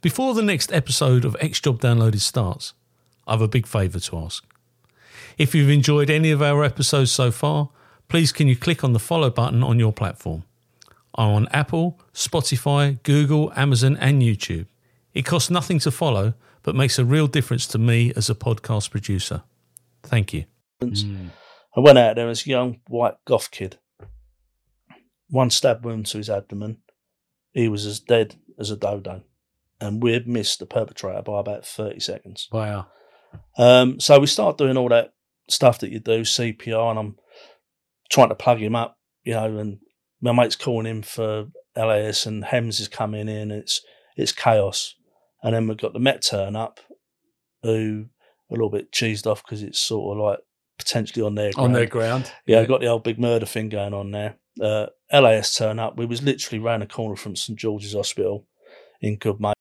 Before the next episode of X-Job Downloaded starts, I have a big favour to ask. If you've enjoyed any of our episodes so far, please can you click on the follow button on your platform. I'm on Apple, Spotify, Google, Amazon and YouTube. It costs nothing to follow, but makes a real difference to me as a podcast producer. Thank you. I went out there as a young white goth kid. One stab wound to his abdomen. He was as dead as a dodo. And we had missed the perpetrator by about 30 seconds. Wow. So we started doing all that stuff that you do, CPR, and I'm trying to plug him up, you know, and my mate's calling him for LAS and Hems is coming in. It's chaos. And then we've got the Met turn up, who a little bit cheesed off because it's sort of like potentially on their ground. Yeah, got the old big murder thing going on there. LAS turn up. We was literally round the corner from St. George's Hospital in Goodmay.